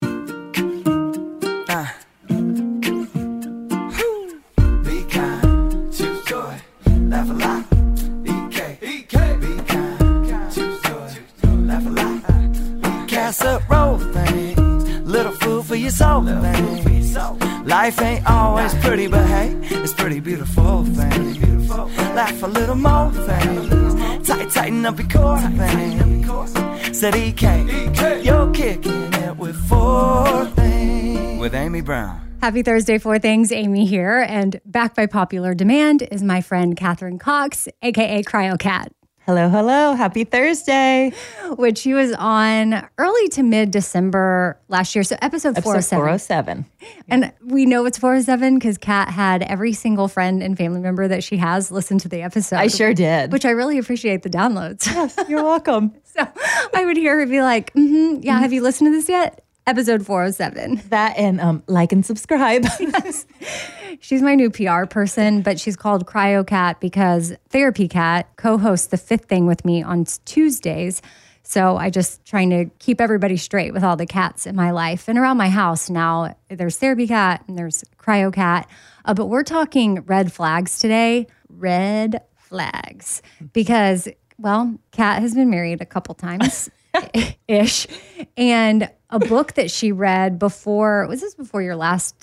Be kind, choose joy, laugh a lot. EK, be kind, choose joy, laugh a lot. Casserole things, little food for your soul things. Life ain't always pretty, but hey, it's pretty beautiful things. Laugh a little more things. Tighten up your core things. Said EK, you're kicking it with four things. With Amy Brown. Happy Thursday, Four Things. Amy here. And back by popular demand is my friend Katherine Cox, a.k.a. Cryo Kat. Hello, hello. Happy Thursday. Which she was on early to mid-December last year. So episode 407. And we know it's 407 because Kat had every single friend and family member that she has listen to the episode. I sure did. Which I really appreciate the downloads. Yes, you're welcome. So I would hear her be like, yeah, have you listened to this yet? Episode 407. That and like and subscribe. Yes. She's my new PR person, but she's called Cryo Kat because Therapy Kat co-hosts The Fifth Thing with me on Tuesdays. So I just trying to keep everybody straight with all the cats in my life. And around my house now, there's Therapy Kat and there's Cryo Kat. But we're talking red flags today. Red flags. Because, well, Kat has been married a couple times. Ish. And a book that she read before, was this before your last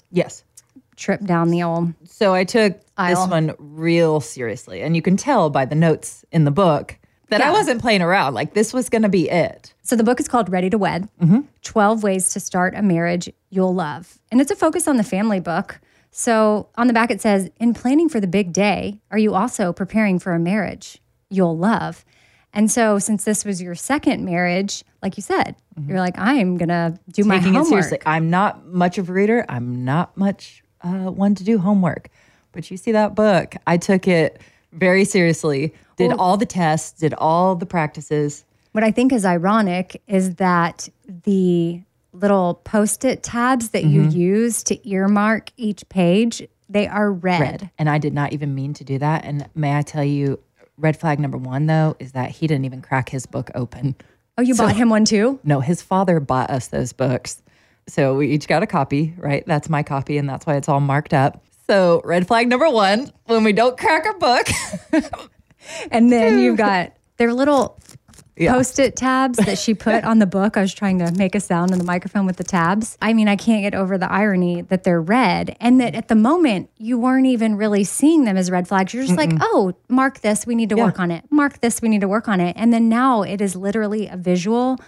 trip down the old So I took aisle. This one real seriously. And you can tell by the notes in the book that I wasn't playing around. Like this was going to be it. So the book is called Ready to Wed, 12 Ways to Start a Marriage You'll Love. And it's a focus on the family book. So on the back it says, in planning for the big day, are you also preparing for a marriage you'll love? And so since this was your second marriage, like you said, you're like, I'm going to do my homework. Taking it seriously. I'm not much of a reader. I'm not much one to do homework. But you see that book. I took it very seriously, did all the tests, did all the practices. What I think is ironic is that the little Post-it tabs that you use to earmark each page, they are red. And I did not even mean to do that. And may I tell you, red flag number one, though, is that he didn't even crack his book open. Oh, you bought him one too? No, his father bought us those books. So we each got a copy, right? That's my copy, and that's why it's all marked up. So red flag number one, when we don't crack a book. And then you've got their little Post-it tabs that she put on the book. I was trying to make a sound in the microphone with the tabs. I mean, I can't get over the irony that they're red and that at the moment you weren't even really seeing them as red flags. You're just like, oh, mark this. We need to work on it. Mark this. We need to work on it. And then now it is literally a visual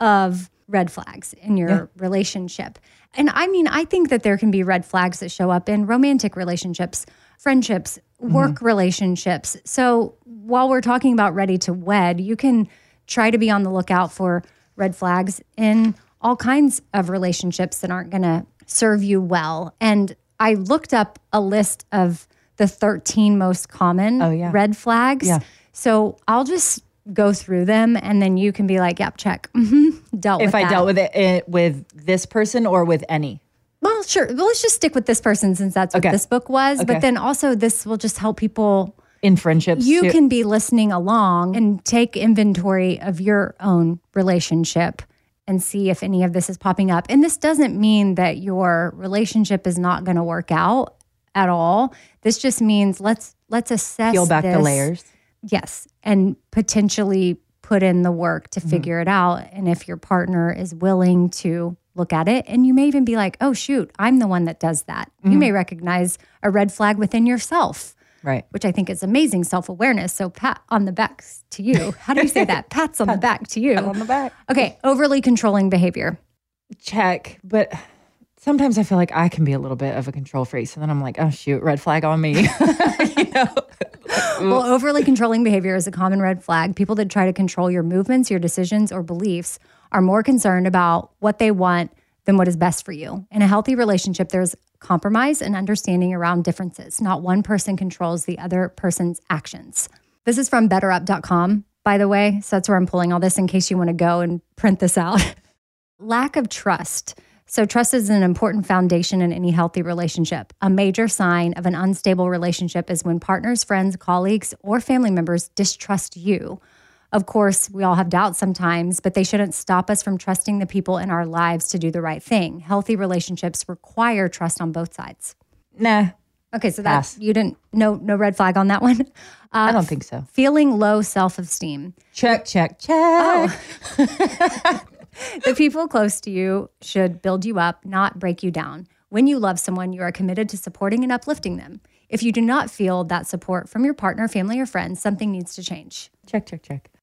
of red flags in your relationship. And I mean, I think that there can be red flags that show up in romantic relationships, friendships, work relationships. So while we're talking about ready to wed, you can try to be on the lookout for red flags in all kinds of relationships that aren't going to serve you well. And I looked up a list of the 13 most common red flags. Yeah. So I'll just go through them and then you can be like, yep, check. Mm-hmm. Dealt with it with this person or with any? Well, sure. Well, let's just stick with this person since that's what this book was. Okay. But then also this will just help people. In friendships. You can be listening along and take inventory of your own relationship and see if any of this is popping up. And this doesn't mean that your relationship is not going to work out at all. This just means let's assess this. Peel back the layers. Yes, and potentially put in the work to figure it out. And if your partner is willing to look at it, and you may even be like, oh, shoot, I'm the one that does that. Mm-hmm. You may recognize a red flag within yourself. Right. Which I think is amazing self-awareness. So pat on the back to you. How do you say that? Pats on the back to you. Pat on the back. Okay. Overly controlling behavior. Check. But sometimes I feel like I can be a little bit of a control freak. So then I'm like, oh, shoot, red flag on me. You know? Well, overly controlling behavior is a common red flag. People that try to control your movements, your decisions, or beliefs are more concerned about what they want than what is best for you. In a healthy relationship, there's compromise and understanding around differences. Not one person controls the other person's actions. This is from BetterUp.com, by the way. So that's where I'm pulling all this in case you want to go and print this out. Lack of trust. So trust is an important foundation in any healthy relationship. A major sign of an unstable relationship is when partners, friends, colleagues, or family members distrust you. Of course, we all have doubts sometimes, but they shouldn't stop us from trusting the people in our lives to do the right thing. Healthy relationships require trust on both sides. Nah. Okay, so that's, you didn't, no red flag on that one? I don't think so. Feeling low self-esteem. Check. Oh. The people close to you should build you up, not break you down. When you love someone, you are committed to supporting and uplifting them. If you do not feel that support from your partner, family, or friends, something needs to change. Check.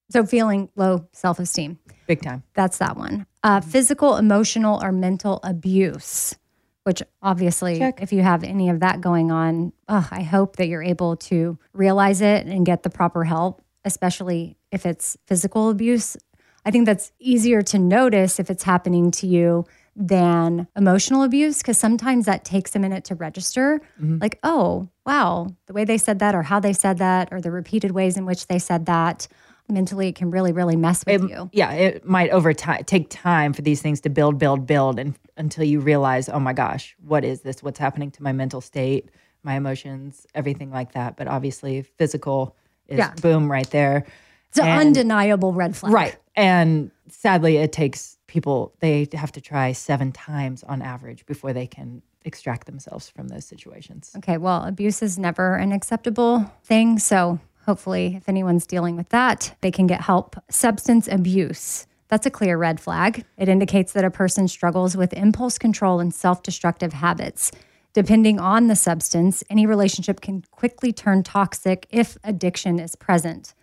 So feeling low self-esteem. Big time. That's that one. Physical, emotional, or mental abuse, which obviously if you have any of that going on, I hope that you're able to realize it and get the proper help, especially if it's physical abuse. I think that's easier to notice if it's happening to you than emotional abuse, because sometimes that takes a minute to register. Mm-hmm. Like, oh, wow, the way they said that or how they said that or the repeated ways in which they said that. Mentally, it can really, really mess with you. Yeah, it might over time take time for these things to build, and until you realize, oh my gosh, what is this? What's happening to my mental state, my emotions, everything like that. But obviously, physical is boom right there. It's an undeniable red flag, right? And sadly, it takes people; they have to try 7 times on average before they can extract themselves from those situations. Okay, well, abuse is never an acceptable thing, so. Hopefully, if anyone's dealing with that, they can get help. Substance abuse. That's a clear red flag. It indicates that a person struggles with impulse control and self-destructive habits. Depending on the substance, any relationship can quickly turn toxic if addiction is present.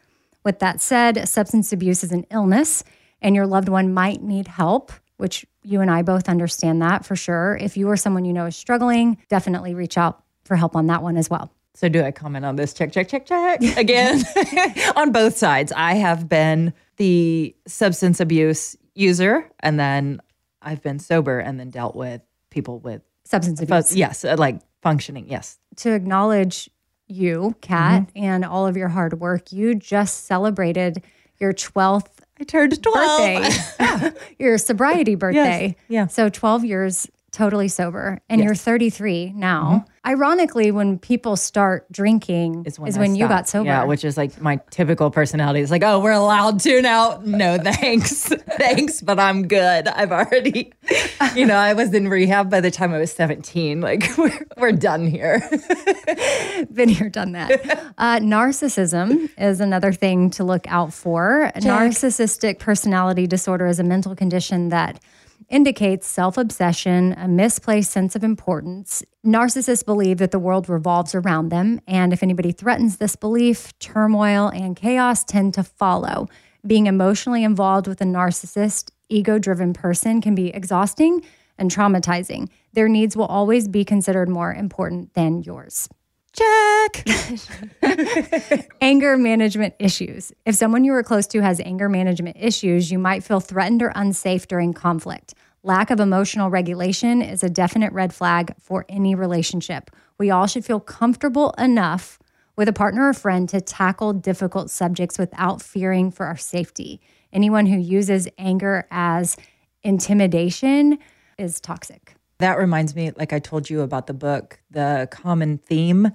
With that said, substance abuse is an illness, and your loved one might need help, which you and I both understand that for sure. If you or someone you know is struggling, definitely reach out for help on that one as well. So do I comment on this? Check again on both sides. I have been the substance abuse user, and then I've been sober, and then dealt with people with substance abuse. Yes, like functioning. Yes. To acknowledge you, Kat, and all of your hard work, you just celebrated your 12th. I turned 12. Birthday, your sobriety birthday. Yes. Yeah. So 12 years. Totally sober. And you're 33 now. Mm-hmm. Ironically, when people start drinking is when you got sober. Yeah, which is like my typical personality. It's like, oh, we're allowed to now. No, thanks. Thanks, but I'm good. I've already, I was in rehab by the time I was 17. Like, we're done here. Been here, done that. Narcissism is another thing to look out for. Check. Narcissistic personality disorder is a mental condition that indicates self-obsession, a misplaced sense of importance. Narcissists believe that the world revolves around them, and if anybody threatens this belief, turmoil and chaos tend to follow. Being emotionally involved with a narcissist, ego-driven person can be exhausting and traumatizing. Their needs will always be considered more important than yours. Check. Anger management issues. If someone you are close to has anger management issues, you might feel threatened or unsafe during conflict. Lack of emotional regulation is a definite red flag for any relationship. We all should feel comfortable enough with a partner or friend to tackle difficult subjects without fearing for our safety. Anyone who uses anger as intimidation is toxic. That reminds me, like I told you about the book, the common theme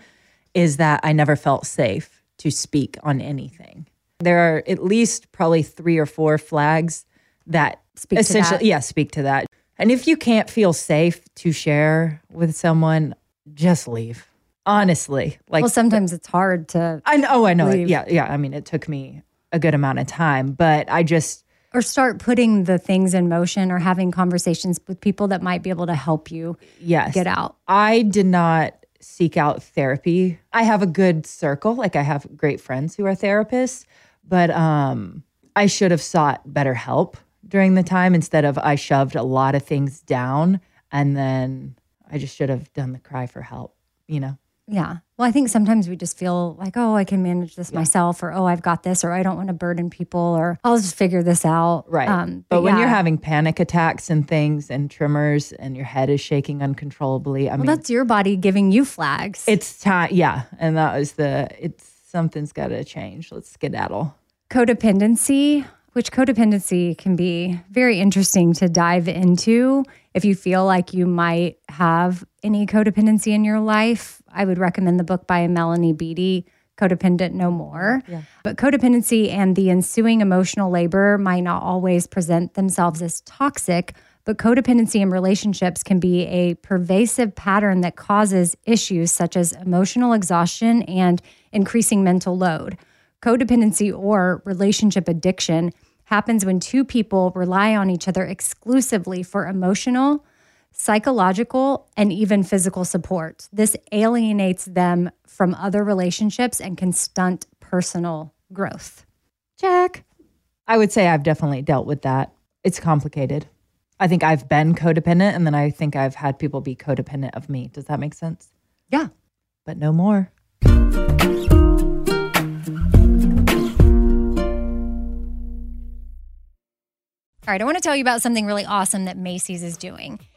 is that I never felt safe to speak on anything. There are at least probably 3 or 4 flags that speak to that. And if you can't feel safe to share with someone, just leave. Honestly. Well, sometimes it's hard to I know. Leave. Yeah. I mean, it took me a good amount of time, but or start putting the things in motion or having conversations with people that might be able to help you get out. I did not seek out therapy. I have a good circle. Like I have great friends who are therapists, but I should have sought BetterHelp during the time instead of I shoved a lot of things down and then I just should have done the cry for help, you know? Yeah. Well, I think sometimes we just feel like, oh, I can manage this myself, or oh, I've got this, or I don't want to burden people, or I'll just figure this out. Right. But when you're having panic attacks and things and tremors and your head is shaking uncontrollably, I mean, that's your body giving you flags. It's time. Yeah. And that was something's got to change. Let's skedaddle. Codependency, which codependency can be very interesting to dive into. If you feel like you might have any codependency in your life, I would recommend the book by Melanie Beattie, Codependent No More. Yeah. But codependency and the ensuing emotional labor might not always present themselves as toxic, but codependency in relationships can be a pervasive pattern that causes issues such as emotional exhaustion and increasing mental load. Codependency or relationship addiction happens when two people rely on each other exclusively for emotional, psychological, and even physical support. This alienates them from other relationships and can stunt personal growth. Check. I would say I've definitely dealt with that. It's complicated. I think I've been codependent, and then I think I've had people be codependent of me. Does that make sense? Yeah. But no more. All right, I want to tell you about something really awesome that Macy's is doing.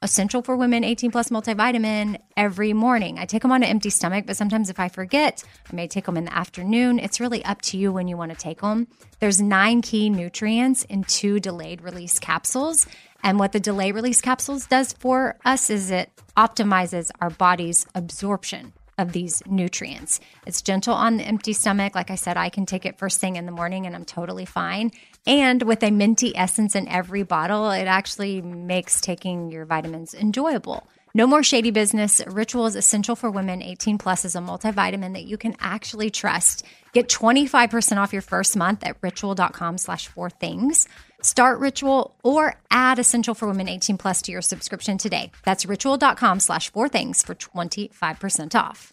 Essential for Women 18+ multivitamin every morning. I take them on an empty stomach, but sometimes if I forget, I may take them in the afternoon. It's really up to you when you want to take them. There's 9 key nutrients in 2 delayed-release capsules. And what the delayed-release capsules does for us is it optimizes our body's absorption of these nutrients. It's gentle on the empty stomach. Like I said, I can take it first thing in the morning and I'm totally fine. And with a minty essence in every bottle, it actually makes taking your vitamins enjoyable. No more shady business. Ritual's Essential for Women 18+ is a multivitamin that you can actually trust. Get 25% off your first month at ritual.com/4things. Start Ritual or add Essential for Women 18+ to your subscription today. That's ritual.com/4things for 25% off.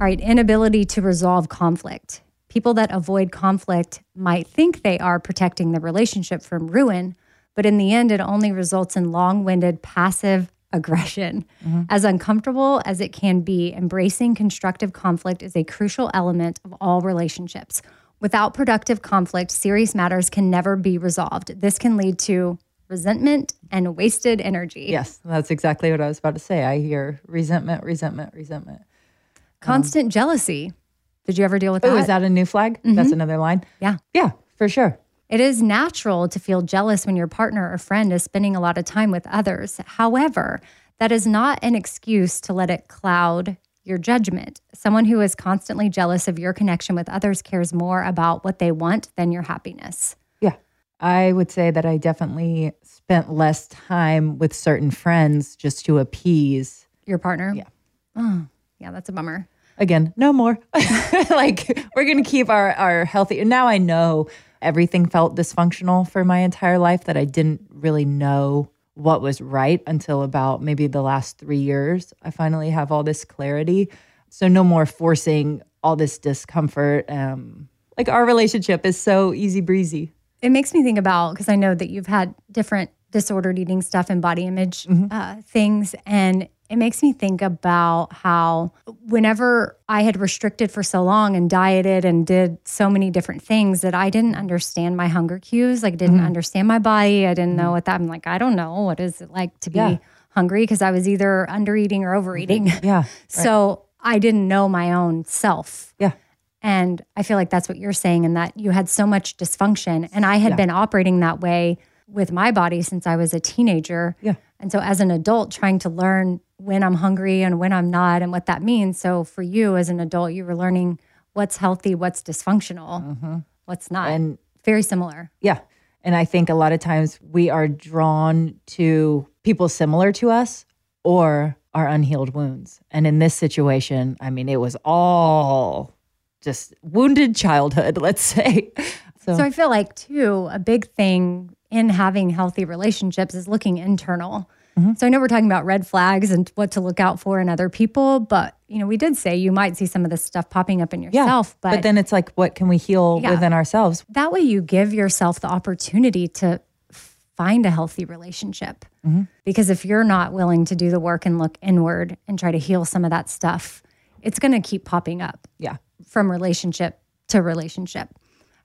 All right, inability to resolve conflict. People that avoid conflict might think they are protecting the relationship from ruin, but in the end, it only results in long-winded, passive aggression. Mm-hmm. As uncomfortable as it can be, embracing constructive conflict is a crucial element of all relationships. Without productive conflict, serious matters can never be resolved. This can lead to resentment and wasted energy. Yes, that's exactly what I was about to say. I hear resentment. Constant jealousy. Did you ever deal with that? Oh, is that a new flag? Mm-hmm. That's another line? Yeah. Yeah, for sure. It is natural to feel jealous when your partner or friend is spending a lot of time with others. However, that is not an excuse to let it cloud your judgment. Someone who is constantly jealous of your connection with others cares more about what they want than your happiness. Yeah. I would say that I definitely spent less time with certain friends just to appease your partner. Yeah. Oh, yeah, that's a bummer. Again, no more. Like, we're going to keep our healthy. Now I know everything felt dysfunctional for my entire life, that I didn't really know what was right until about maybe the last 3 years. I finally have all this clarity. So no more forcing all this discomfort. Like, our relationship is so easy breezy. It makes me think about, because I know that you've had different disordered eating stuff and body image things. And it makes me think about how whenever I had restricted for so long and dieted and did so many different things, that I didn't understand my hunger cues. Like, didn't understand my body. I didn't know what that, I'm like, I don't know. What is it like to be hungry? Because I was either undereating or overeating. Yeah. Right. So I didn't know my own self. Yeah. And I feel like that's what you're saying, and that you had so much dysfunction. And I had been operating that way with my body since I was a teenager. Yeah. And so as an adult, trying to learn when I'm hungry and when I'm not and what that means. So for you as an adult, you were learning what's healthy, what's dysfunctional, what's not. And very similar. Yeah. And I think a lot of times we are drawn to people similar to us or our unhealed wounds. And in this situation, I mean, it was all just wounded childhood, let's say. So I feel like, too, a big thing in having healthy relationships is looking internal. So I know we're talking about red flags and what to look out for in other people, but you know, we did say you might see some of this stuff popping up in yourself. Yeah, but then it's like, what can we heal within ourselves? That way you give yourself the opportunity to find a healthy relationship. Because if you're not willing to do the work and look inward and try to heal some of that stuff, it's going to keep popping up from relationship to relationship.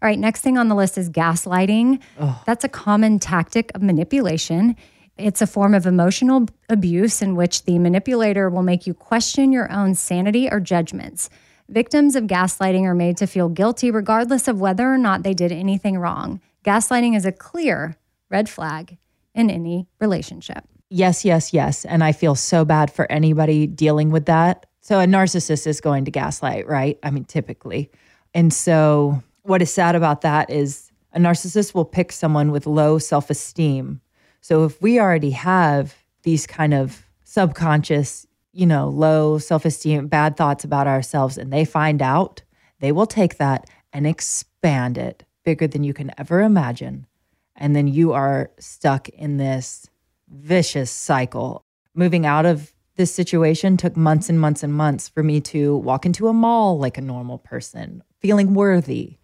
All right, next thing on the list is gaslighting. That's a common tactic of manipulation. It's a form of emotional abuse in which the manipulator will make you question your own sanity or judgments. Victims of gaslighting are made to feel guilty regardless of whether or not they did anything wrong. Gaslighting is a clear red flag in any relationship. Yes, yes, yes. And I feel so bad for anybody dealing with that. So a narcissist is going to gaslight, right? I mean, typically. And so what is sad about that is a narcissist will pick someone with low self-esteem. So if we already have these kind of subconscious, you know, low self-esteem, bad thoughts about ourselves, and they find out, They will take that and expand it bigger than you can ever imagine. And then you are stuck in this vicious cycle. Moving out of this situation took months and months and months for me to walk into a mall like a normal person, feeling worthy,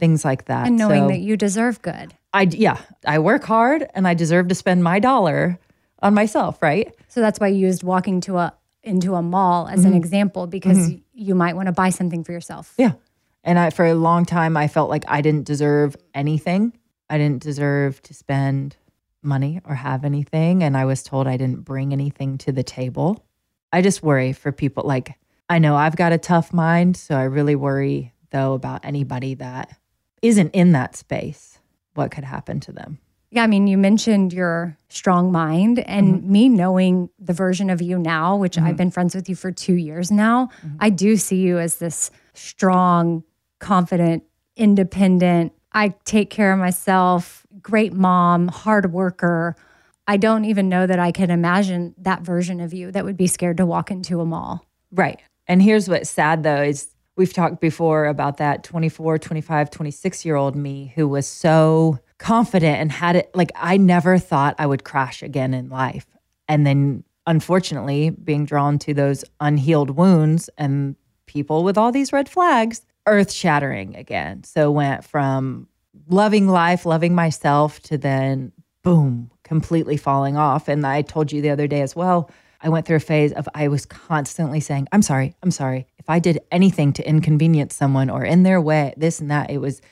things like that. And knowing that you deserve good. I work hard and I deserve to spend my dollar on myself, right? So that's why you used walking to into a mall as an example, because you might want to buy something for yourself. Yeah. And for a long time, I felt like I didn't deserve anything. I didn't deserve to spend money or have anything. And I was told I didn't bring anything to the table. I just worry for people. Like, I know I've got a tough mind, so I really worry, though, about anybody that isn't in that space, what could happen to them. Yeah, I mean, you mentioned your strong mind, and me knowing the version of you now, which I've been friends with you for 2 years now, I do see you as this strong, confident, independent, I take care of myself, great mom, hard worker. I don't even know that I can imagine that version of you that would be scared to walk into a mall. Right. And here's what's sad, though, is we've talked before about that 24, 25, 26-year-old me who was so confident and had it, like, I never thought I would crash again in life. And then, unfortunately, being drawn to those unhealed wounds and people with all these red flags, earth-shattering again. So went from loving life, loving myself, to then, boom, completely falling off. And I told you the other day as well, I went through a phase of I was constantly saying, I'm sorry, I'm sorry. If I did anything to inconvenience someone or in their way, this and that, I was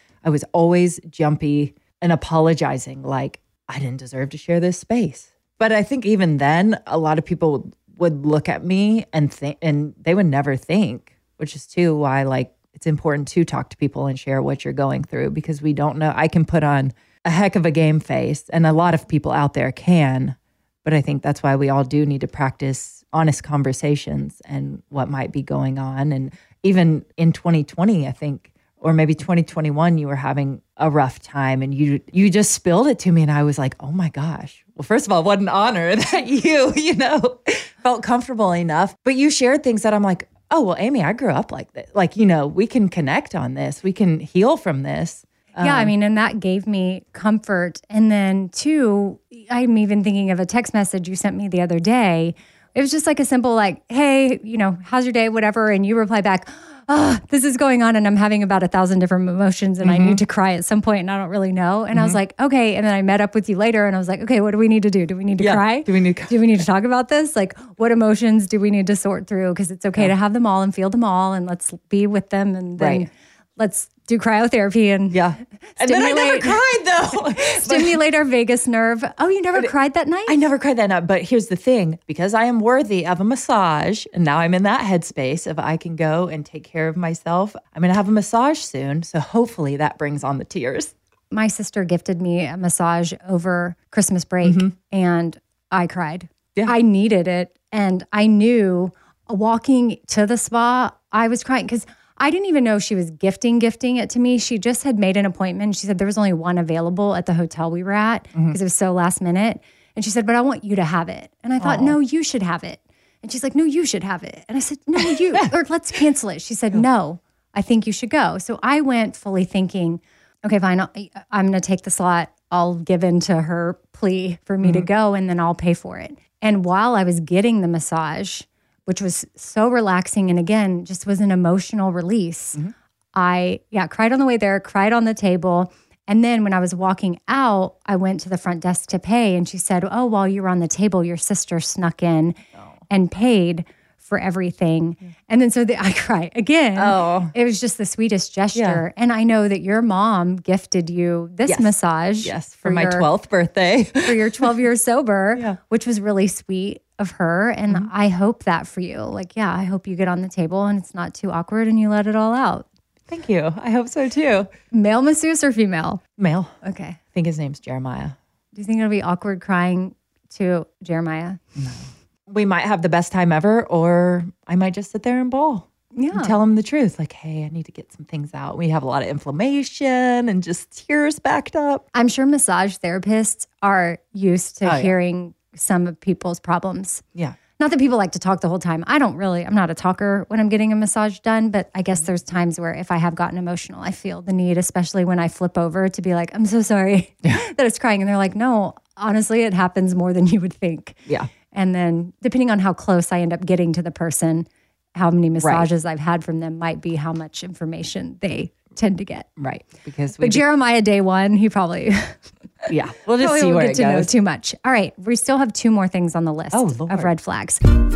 always jumpy and apologizing, like, I didn't deserve to share this space. But I think even then, a lot of people would look at me and think, and they would never think, which is too why, like, it's important to talk to people and share what you're going through, because we don't know. I can put on a heck of a game face, and a lot of people out there can, but I think that's why we all do need to practice honest conversations and what might be going on. And even in 2020, I think, or maybe 2021, you were having a rough time and you just spilled it to me. And I was like, oh my gosh. Well, first of all, what an honor that you felt comfortable enough. But you shared things that I'm like, oh, well, Amy, I grew up like this. Like, we can connect on this. We can heal from this. Yeah, I mean, and that gave me comfort. And then two, I'm even thinking of a text message you sent me the other day. It was just like a simple like, hey, how's your day, whatever. And you reply back, oh, this is going on and I'm having about 1,000 different emotions and I need to cry at some point and I don't really know. And I was like, okay. And then I met up with you later and I was like, okay, what do we need to do? Do we need to cry? Do we need to talk about this? Like, what emotions do we need to sort through? Because it's okay to have them all and feel them all, and let's be with them, and then let's do cryotherapy and And then I never cried, though. Stimulate our vagus nerve. Oh, you never cried that night? I never cried that night. But here's the thing, because I am worthy of a massage, and now I'm in that headspace of I can go and take care of myself. I'm going to have a massage soon, so hopefully that brings on the tears. My sister gifted me a massage over Christmas break, and I cried. Yeah. I needed it, and I knew walking to the spa, I was crying because I didn't even know she was gifting it to me. She just had made an appointment. She said there was only one available at the hotel we were at because it was so last minute. And she said, but I want you to have it. And I thought, no, you should have it. And she's like, no, you should have it. And I said, no, you, or let's cancel it. She said, no, I think you should go. So I went fully thinking, okay, fine, I'm going to take the slot. I'll give in to her plea for me to go, and then I'll pay for it. And while I was getting the massage, which was so relaxing and, again, just was an emotional release. I cried on the way there, cried on the table. And then when I was walking out, I went to the front desk to pay, and she said, oh, while you were on the table, your sister snuck in and paid for everything. And then so I cried again. Oh. It was just the sweetest gesture. Yeah. And I know that your mom gifted you this massage. Yes, for my 12th birthday. For your 12 years sober, which was really sweet of her, and I hope that for you. Like, I hope you get on the table and it's not too awkward and you let it all out. Thank you. I hope so too. Male masseuse or female? Male. Okay. I think his name's Jeremiah. Do you think it'll be awkward crying to Jeremiah? No. We might have the best time ever, or I might just sit there and bawl. Yeah. And tell him the truth. Like, hey, I need to get some things out. We have a lot of inflammation and just tears backed up. I'm sure massage therapists are used to hearing some of people's problems. Yeah. Not that people like to talk the whole time. I'm not a talker when I'm getting a massage done, but I guess there's times where if I have gotten emotional, I feel the need, especially when I flip over to be like, I'm so sorry that I was crying. And they're like, no, honestly, it happens more than you would think. Yeah. And then depending on how close I end up getting to the person, how many massages I've had from them might be how much information they tend to get. Right. But Jeremiah day one, he probably... Yeah. We'll just see where it goes. Probably won't get to know too much. All right. We still have two more things on the list of red flags. All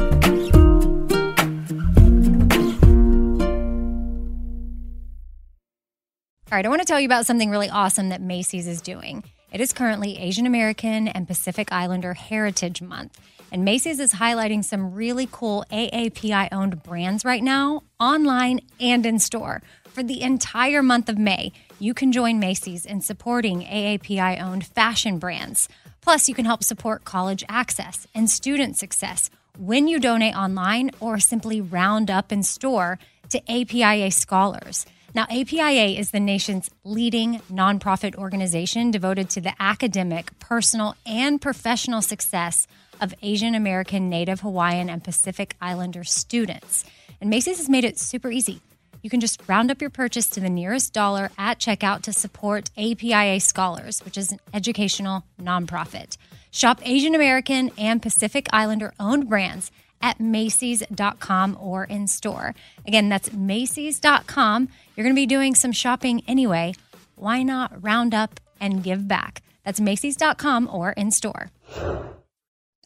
right. I want to tell you about something really awesome that Macy's is doing. It is currently Asian American and Pacific Islander Heritage Month. And Macy's is highlighting some really cool AAPI-owned brands right now, online and in store. For the entire month of May, you can join Macy's in supporting AAPI-owned fashion brands. Plus, you can help support college access and student success when you donate online or simply round up in store to APIA scholars. Now, APIA is the nation's leading nonprofit organization devoted to the academic, personal, and professional success of Asian American, Native Hawaiian, and Pacific Islander students. And Macy's has made it super easy. You can just round up your purchase to the nearest dollar at checkout to support APIA Scholars, which is an educational nonprofit. Shop Asian American and Pacific Islander-owned brands at Macy's.com or in store. Again, that's Macy's.com. You're going to be doing some shopping anyway. Why not round up and give back? That's Macy's.com or in store.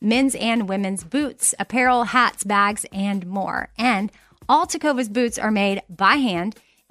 men's and women's boots, apparel, hats, bags, and more. And all Tecovas boots are made by hand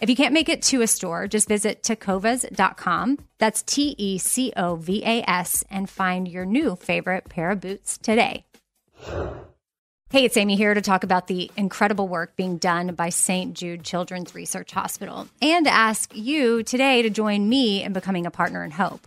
If you can't make it to a store, just visit Tecovas.com. That's Tecovas, and find your new favorite pair of boots today. Hey, it's Amy here to talk about the incredible work being done by St. Jude Children's Research Hospital and ask you today to join me in becoming a partner in hope.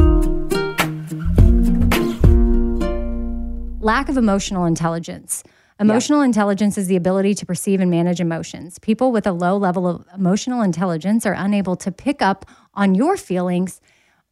Lack of emotional intelligence. Emotional intelligence is the ability to perceive and manage emotions. People with a low level of emotional intelligence are unable to pick up on your feelings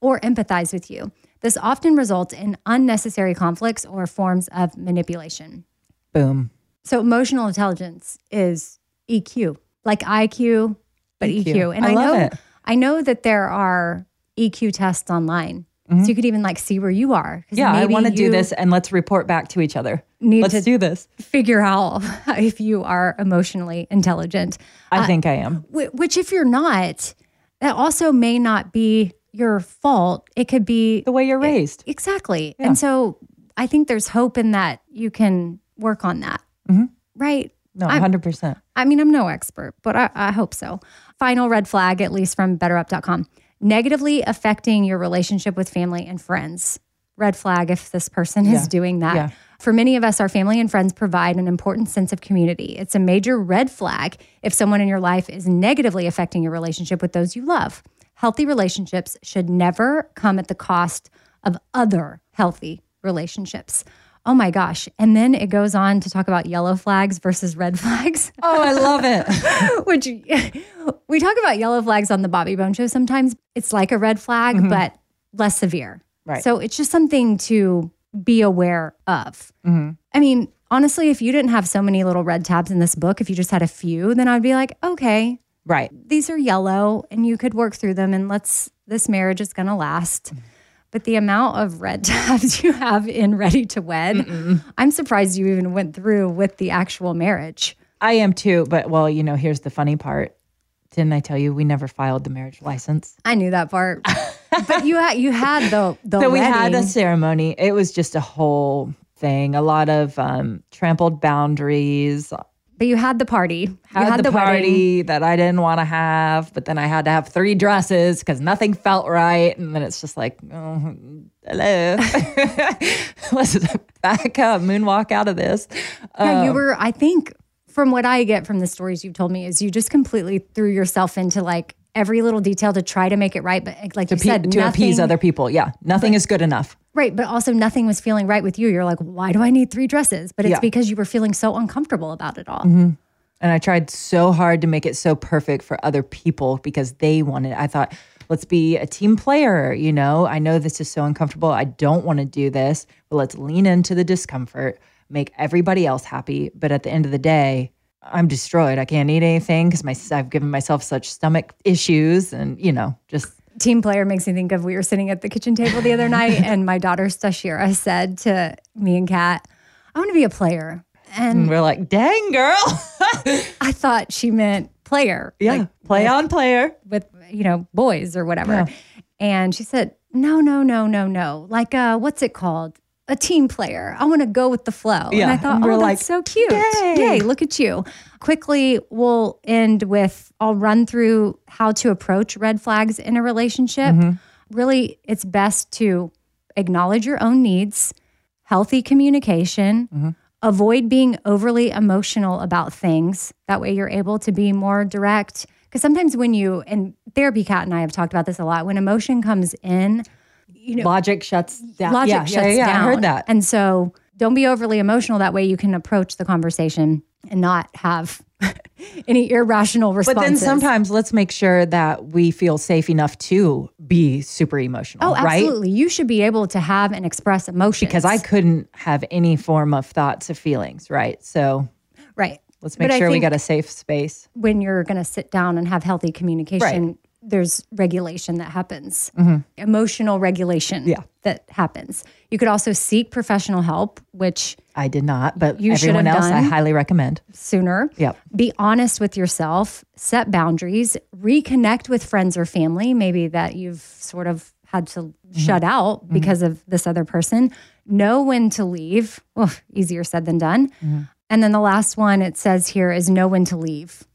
or empathize with you. This often results in unnecessary conflicts or forms of manipulation. Boom. So emotional intelligence is EQ, like IQ, but EQ. And I know that there are EQ tests online. Mm-hmm. So you could even see where you are. Yeah, I want to do this and let's report back to each other. Let's do this. Figure out if you are emotionally intelligent. I think I am. Which if you're not, that also may not be your fault. It could be the way you're raised. Exactly. Yeah. And so I think there's hope in that you can work on that. Mm-hmm. Right? No, 100%. I'm no expert, but I hope so. Final red flag, at least from BetterUp.com. Negatively affecting your relationship with family and friends. red flag if this person is doing that. Yeah. For many of us, our family and friends provide an important sense of community. It's a major red flag if someone in your life is negatively affecting your relationship with those you love. Healthy relationships should never come at the cost of other healthy relationships. Oh my gosh. And then it goes on to talk about yellow flags versus red flags. Oh, I love it. Which we talk about yellow flags on the Bobby Bone Show sometimes. It's like a red flag, but less severe. Right. So it's just something to be aware of. Mm-hmm. I mean, honestly, if you didn't have so many little red tabs in this book, if you just had a few, then I'd be like, okay, right, these are yellow and you could work through them and this marriage is going to last. Mm-hmm. But the amount of red tabs you have in Ready to Wed, I'm surprised you even went through with the actual marriage. I am too. But well, you know, here's the funny part. Didn't I tell you we never filed the marriage license? I knew that part. But you had the so wedding. We had a ceremony. It was just a whole thing. A lot of trampled boundaries. But you had the party. You had the party that I didn't want to have, but then I had to have 3 dresses because nothing felt right. And then it's just like, oh, hello. Let's back up, moonwalk out of this. Yeah, you were, I think, from what I get from the stories you've told me, is you just completely threw yourself into like every little detail to try to make it right. But like you said, to appease other people. Yeah, nothing is good enough. Right, but also nothing was feeling right with you. You're like, why do I need 3 dresses? But it's because you were feeling so uncomfortable about it all. Mm-hmm. And I tried so hard to make it so perfect for other people because they wanted it. I thought, let's be a team player, you know? I know this is so uncomfortable. I don't want to do this, but let's lean into the discomfort, make everybody else happy. But at the end of the day, I'm destroyed. I can't eat anything because I've given myself such stomach issues and, you know, just... Team player makes me think of, we were sitting at the kitchen table the other night and my daughter Stashira said to me and Kat, I want to be a player. And we're like, dang girl. I thought she meant player. Yeah, like, player. With, you know, boys or whatever. Yeah. And she said, no. Like, what's it called? A team player. I want to go with the flow. Yeah. And I thought, oh, that's so cute. Yay, look at you. Quickly, we'll end with, I'll run through how to approach red flags in a relationship. Mm-hmm. Really, it's best to acknowledge your own needs, healthy communication, avoid being overly emotional about things. That way you're able to be more direct. Because sometimes when you, and Therapy Kat and I have talked about this a lot, when emotion comes in, you know, logic shuts down. Logic shuts down. I heard that. And so don't be overly emotional. That way you can approach the conversation and not have any irrational responses. But then sometimes let's make sure that we feel safe enough to be super emotional, right? Oh, absolutely. Right? You should be able to have and express emotions. Because I couldn't have any form of thoughts or feelings, right? So let's make sure we got a safe space. When you're going to sit down and have healthy communication, there's regulation that happens, emotional regulation that happens. You could also seek professional help, which I did not, but you everyone else I highly recommend. Sooner. Yep. Be honest with yourself, set boundaries, reconnect with friends or family, maybe that you've sort of had to shut out because of this other person. Know when to leave. Well, easier said than done. Mm-hmm. And then the last one it says here is know when to leave,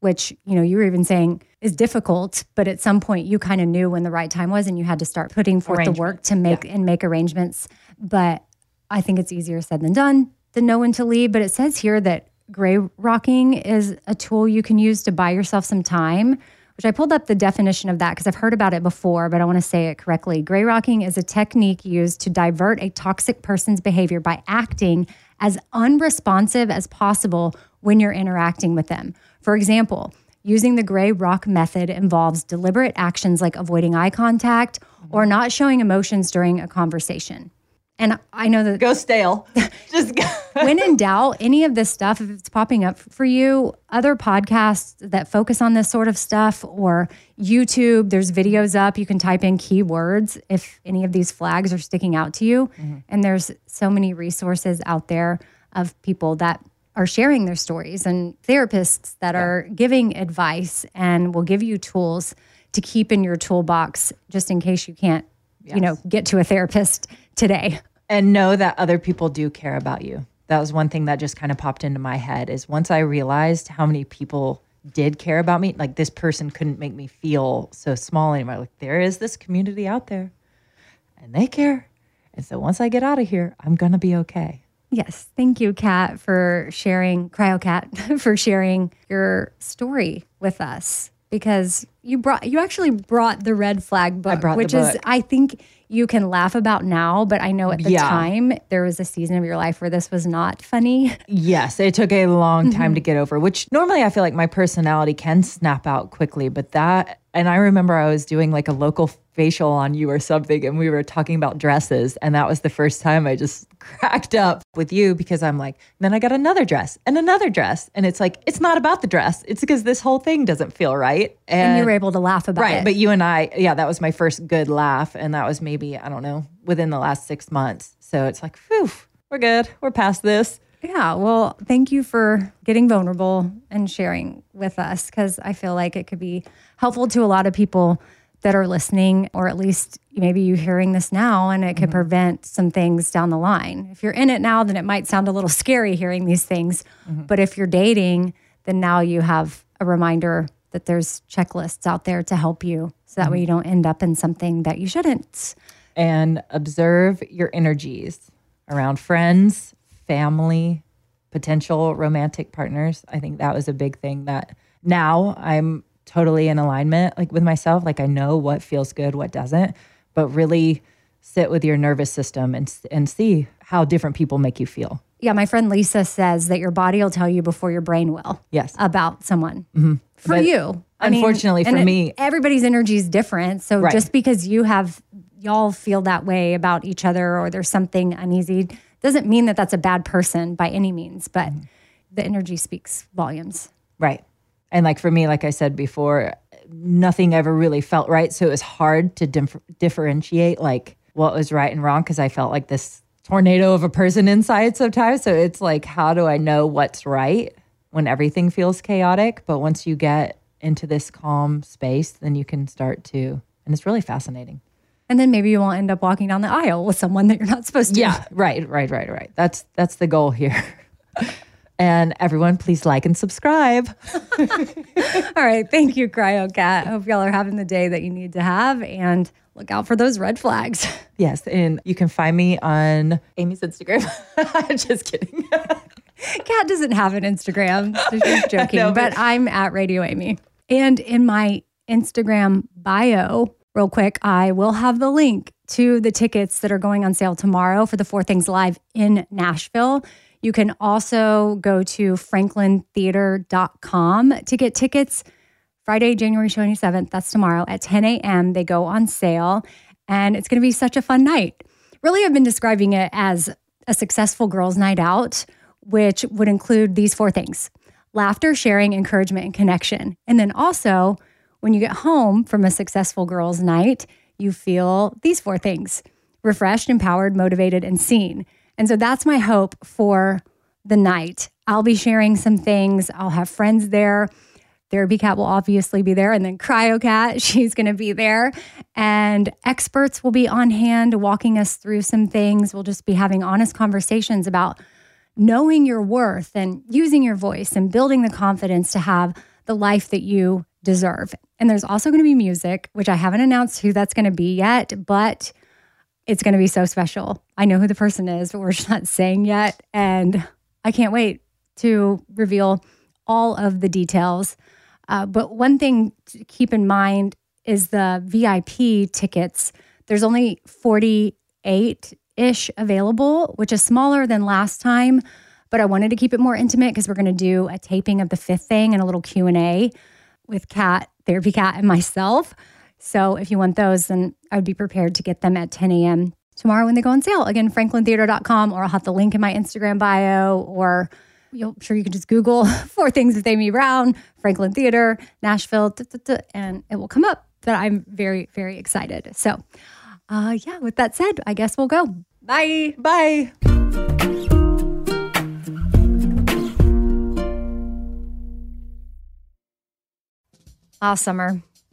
which, you know, you were even saying is difficult, but at some point you kind of knew when the right time was and you had to start putting forth the work to make arrangements. But I think it's easier said than done to know when to leave. But it says here that gray rocking is a tool you can use to buy yourself some time, which I pulled up the definition of that because I've heard about it before, but I want to say it correctly. Gray rocking is a technique used to divert a toxic person's behavior by acting as unresponsive as possible when you're interacting with them. For example, using the gray rock method involves deliberate actions like avoiding eye contact or not showing emotions during a conversation. And I know that— Go stale. Just go. When in doubt, any of this stuff, if it's popping up for you, other podcasts that focus on this sort of stuff or YouTube, there's videos up. You can type in keywords if any of these flags are sticking out to you. Mm-hmm. And there's so many resources out there of people that— are sharing their stories and therapists that are giving advice and will give you tools to keep in your toolbox just in case you can't, you know, get to a therapist today. And know that other people do care about you. That was one thing that just kind of popped into my head is once I realized how many people did care about me, like this person couldn't make me feel so small anymore. Like there is this community out there and they care. And so once I get out of here, I'm going to be okay. Yes. Thank you, Kat, for sharing, Cryo Kat, for sharing your story with us, because you actually brought the red flag book, which is, I think you can laugh about now, but I know at the time there was a season of your life where this was not funny. Yes. It took a long time to get over, which normally I feel like my personality can snap out quickly, but that, and I remember I was doing like a local facial on you or something, and we were talking about dresses, and that was the first time I just cracked up with you, because I'm like, then I got another dress, and it's like, it's not about the dress, it's because this whole thing doesn't feel right, and you were able to laugh about it. Right, but you and I, that was my first good laugh, and that was maybe, I don't know, within the last 6 months, so it's like, phew, we're good, we're past this. Yeah, well, thank you for getting vulnerable and sharing with us, because I feel like it could be helpful to a lot of people that are listening, or at least maybe you're hearing this now, and it could prevent some things down the line. If you're in it now, then it might sound a little scary hearing these things. But if you're dating, then now you have a reminder that there's checklists out there to help you, so that way you don't end up in something that you shouldn't. And observe your energies around friends, family, potential romantic partners. I think that was a big thing that now I'm totally in alignment, like with myself, like I know what feels good, what doesn't, but really sit with your nervous system and see how different people make you feel. Yeah, my friend Lisa says that your body will tell you before your brain will. Yes, about someone. For but you. Unfortunately, for me. Everybody's energy is different. So just because y'all feel that way about each other, or there's something uneasy, doesn't mean that that's a bad person by any means, but the energy speaks volumes. Right. And like for me, like I said before, nothing ever really felt right. So it was hard to differentiate like what was right and wrong, because I felt like this tornado of a person inside sometimes. So it's like, how do I know what's right when everything feels chaotic? But once you get into this calm space, then you can start to, and it's really fascinating. And then maybe you won't end up walking down the aisle with someone that you're not supposed to. Yeah, right. That's the goal here. And everyone, please like and subscribe. All right. Thank you, Cryo Kat. Hope y'all are having the day that you need to have, and look out for those red flags. Yes. And you can find me on Amy's Instagram. Just kidding. Kat doesn't have an Instagram, so she's joking. No, but I'm at Radio Amy. And in my Instagram bio, real quick, I will have the link to the tickets that are going on sale tomorrow for the Four Things Live in Nashville. You can also go to franklintheatre.com to get tickets. Friday, January 27th, that's tomorrow, at 10 a.m. They go on sale, and it's going to be such a fun night. Really, I've been describing it as a successful girls' night out, which would include these four things: laughter, sharing, encouragement, and connection. And then also, when you get home from a successful girls' night, you feel these four things: refreshed, empowered, motivated, and seen. And so that's my hope for the night. I'll be sharing some things. I'll have friends there. Therapy Kat will obviously be there. And then Cryo Kat, she's going to be there. And experts will be on hand walking us through some things. We'll just be having honest conversations about knowing your worth and using your voice and building the confidence to have the life that you deserve. And there's also going to be music, which I haven't announced who that's going to be yet, but it's going to be so special. I know who the person is, but we're just not saying yet. And I can't wait to reveal all of the details. But one thing to keep in mind is the VIP tickets. There's only 48-ish available, which is smaller than last time. But I wanted to keep it more intimate, because we're going to do a taping of the fifth thing and a little Q&A with Kat, Therapy Kat, and myself. So if you want those, then I would be prepared to get them at 10 a.m. tomorrow when they go on sale. Again, franklintheatre.com, or I'll have the link in my Instagram bio, or I'm sure you can just Google Four Things with Amy Brown, Franklin Theatre, Nashville, and it will come up. But I'm very, very excited. So with that said, I guess we'll go. Bye. Bye. Ah, summer.